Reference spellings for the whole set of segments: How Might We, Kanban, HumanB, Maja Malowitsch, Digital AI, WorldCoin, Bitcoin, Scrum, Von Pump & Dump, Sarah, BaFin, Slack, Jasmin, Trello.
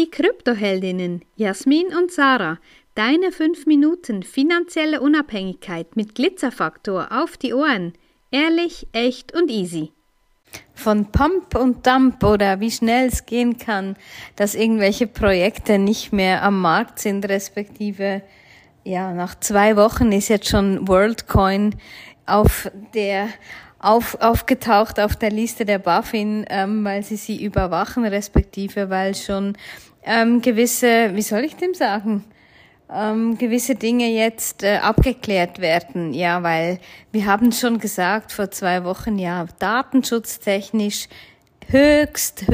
die Kryptoheldinnen Jasmin und Sarah deine 5 Minuten finanzielle Unabhängigkeit mit Glitzerfaktor auf die Ohren. Ehrlich, echt und easy. Von Pump und Dump oder wie schnell es gehen kann, dass irgendwelche Projekte nicht mehr am Markt sind, respektive ja, nach 2 Wochen ist jetzt schon WorldCoin aufgetaucht auf der Liste der BaFin, weil sie überwachen, respektive weil schon gewisse Dinge jetzt abgeklärt werden. Ja, weil wir haben schon gesagt vor 2 Wochen, ja, datenschutztechnisch höchst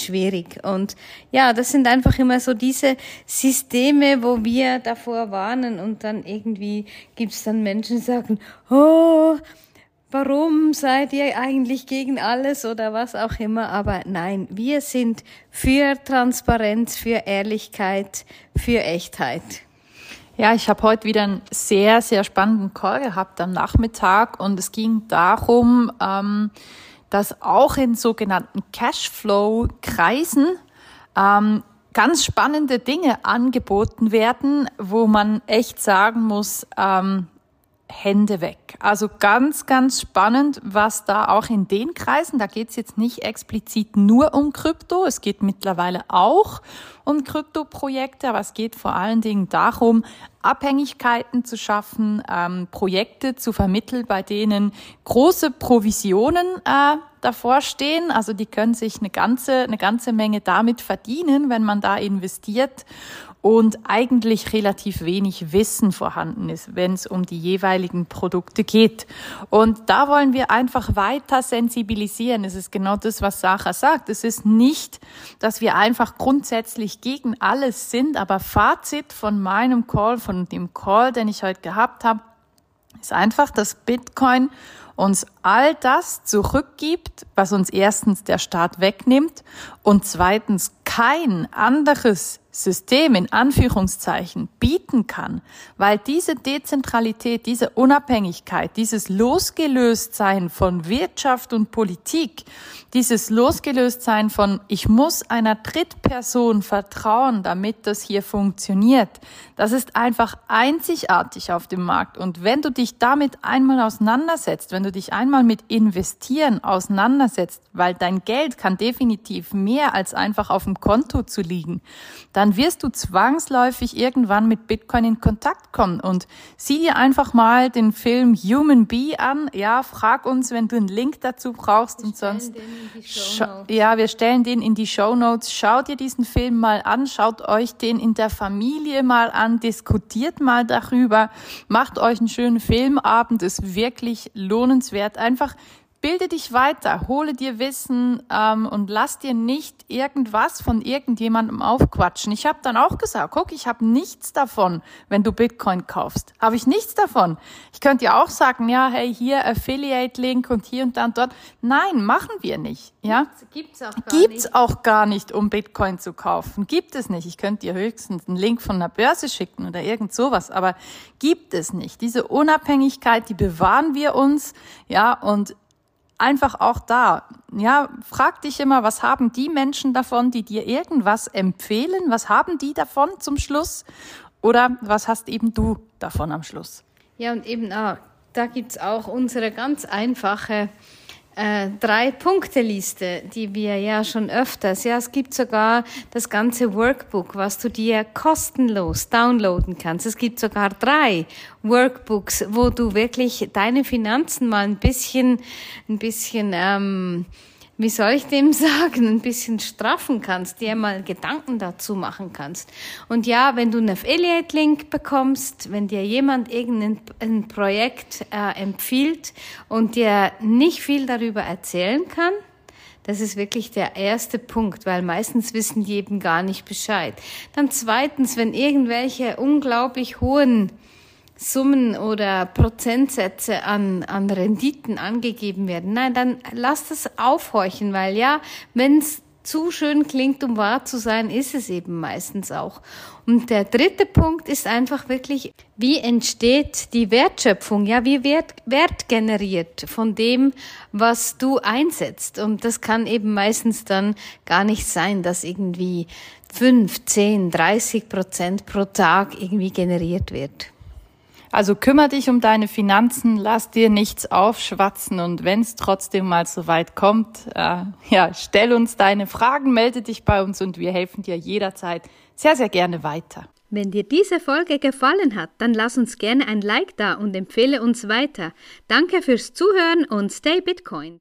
schwierig. Und ja, das sind einfach immer so diese Systeme, wo wir davor warnen und dann irgendwie gibt's dann Menschen, die sagen, oh, warum seid ihr eigentlich gegen alles oder was auch immer? Aber nein, wir sind für Transparenz, für Ehrlichkeit, für Echtheit. Ja, ich habe heute wieder einen sehr, sehr spannenden Call gehabt am Nachmittag und es ging darum, dass auch in sogenannten Cashflow-Kreisen ganz spannende Dinge angeboten werden, wo man echt sagen muss, Hände weg. Also ganz spannend, was da auch in den Kreisen, da geht's jetzt nicht explizit nur um Krypto, es geht mittlerweile auch um Kryptoprojekte, aber es geht vor allen Dingen darum, Abhängigkeiten zu schaffen, Projekte zu vermitteln, bei denen große Provisionen davor stehen. Also die können sich eine ganze Menge damit verdienen, wenn man da investiert und eigentlich relativ wenig Wissen vorhanden ist, wenn es um die jeweiligen Produkte geht. Und da wollen wir einfach weiter sensibilisieren. Es ist genau das, was Sarah sagt. Es ist nicht, dass wir einfach grundsätzlich gegen alles sind, aber Fazit von meinem Call, von dem Call, den ich heute gehabt habe, ist einfach, dass Bitcoin uns all das zurückgibt, was uns erstens der Staat wegnimmt und zweitens kein anderes System in Anführungszeichen bieten kann, weil diese Dezentralität, diese Unabhängigkeit, dieses Losgelöstsein von Wirtschaft und Politik, dieses Losgelöstsein von ich muss einer Drittperson vertrauen, damit das hier funktioniert, das ist einfach einzigartig auf dem Markt. Und wenn du dich damit einmal auseinandersetzt, wenn du dich einmal mit Investieren auseinandersetzt, weil dein Geld kann definitiv mehr als einfach auf dem Konto zu liegen, dann wirst du zwangsläufig irgendwann mit Bitcoin in Kontakt kommen. Und sieh dir einfach mal den Film HumanB an. Ja, frag uns, wenn du einen Link dazu brauchst und sonst. Wir stellen den in die Shownotes. Schaut dir diesen Film mal an, schaut euch den in der Familie mal an, diskutiert mal darüber, macht euch einen schönen Filmabend, ist wirklich lohnenswert. Einfach bilde dich weiter, hole dir Wissen und lass dir nicht irgendwas von irgendjemandem aufquatschen. Ich habe dann auch gesagt, guck, ich habe nichts davon, wenn du Bitcoin kaufst. Habe ich nichts davon. Ich könnte ja auch sagen, ja, hey, hier Affiliate-Link und hier und dann dort. Nein, machen wir nicht. Ja? Gibt's auch gar nicht, um Bitcoin zu kaufen. Gibt es nicht. Ich könnte dir höchstens einen Link von einer Börse schicken oder irgend sowas, aber gibt es nicht. Diese Unabhängigkeit, die bewahren wir uns, ja, und einfach auch da, ja, frag dich immer, was haben die Menschen davon, die dir irgendwas empfehlen? Was haben die davon zum Schluss? Oder was hast eben du davon am Schluss? Ja, und eben auch, da gibt's auch unsere ganz einfache 3-Punkte-Liste, die wir ja schon öfters, ja, es gibt sogar das ganze Workbook, was du dir kostenlos downloaden kannst. Es gibt sogar 3 Workbooks, wo du wirklich deine Finanzen mal ein bisschen straffen kannst, dir mal Gedanken dazu machen kannst. Und ja, wenn du einen Affiliate-Link bekommst, wenn dir jemand irgendein Projekt empfiehlt und dir nicht viel darüber erzählen kann, das ist wirklich der erste Punkt, weil meistens wissen die eben gar nicht Bescheid. Dann zweitens, wenn irgendwelche unglaublich hohen Summen oder Prozentsätze an Renditen angegeben werden. Nein, dann lass das aufhorchen, weil ja, wenn es zu schön klingt, um wahr zu sein, ist es eben meistens auch. Und der dritte Punkt ist einfach wirklich, wie entsteht die Wertschöpfung? Ja, wie wird Wert generiert von dem, was du einsetzt? Und das kann eben meistens dann gar nicht sein, dass irgendwie 5, 10, 30% pro Tag irgendwie generiert wird. Also kümmere dich um deine Finanzen, lass dir nichts aufschwatzen und wenn es trotzdem mal so weit kommt, stell uns deine Fragen, melde dich bei uns und wir helfen dir jederzeit sehr, sehr gerne weiter. Wenn dir diese Folge gefallen hat, dann lass uns gerne ein Like da und empfehle uns weiter. Danke fürs Zuhören und stay Bitcoin!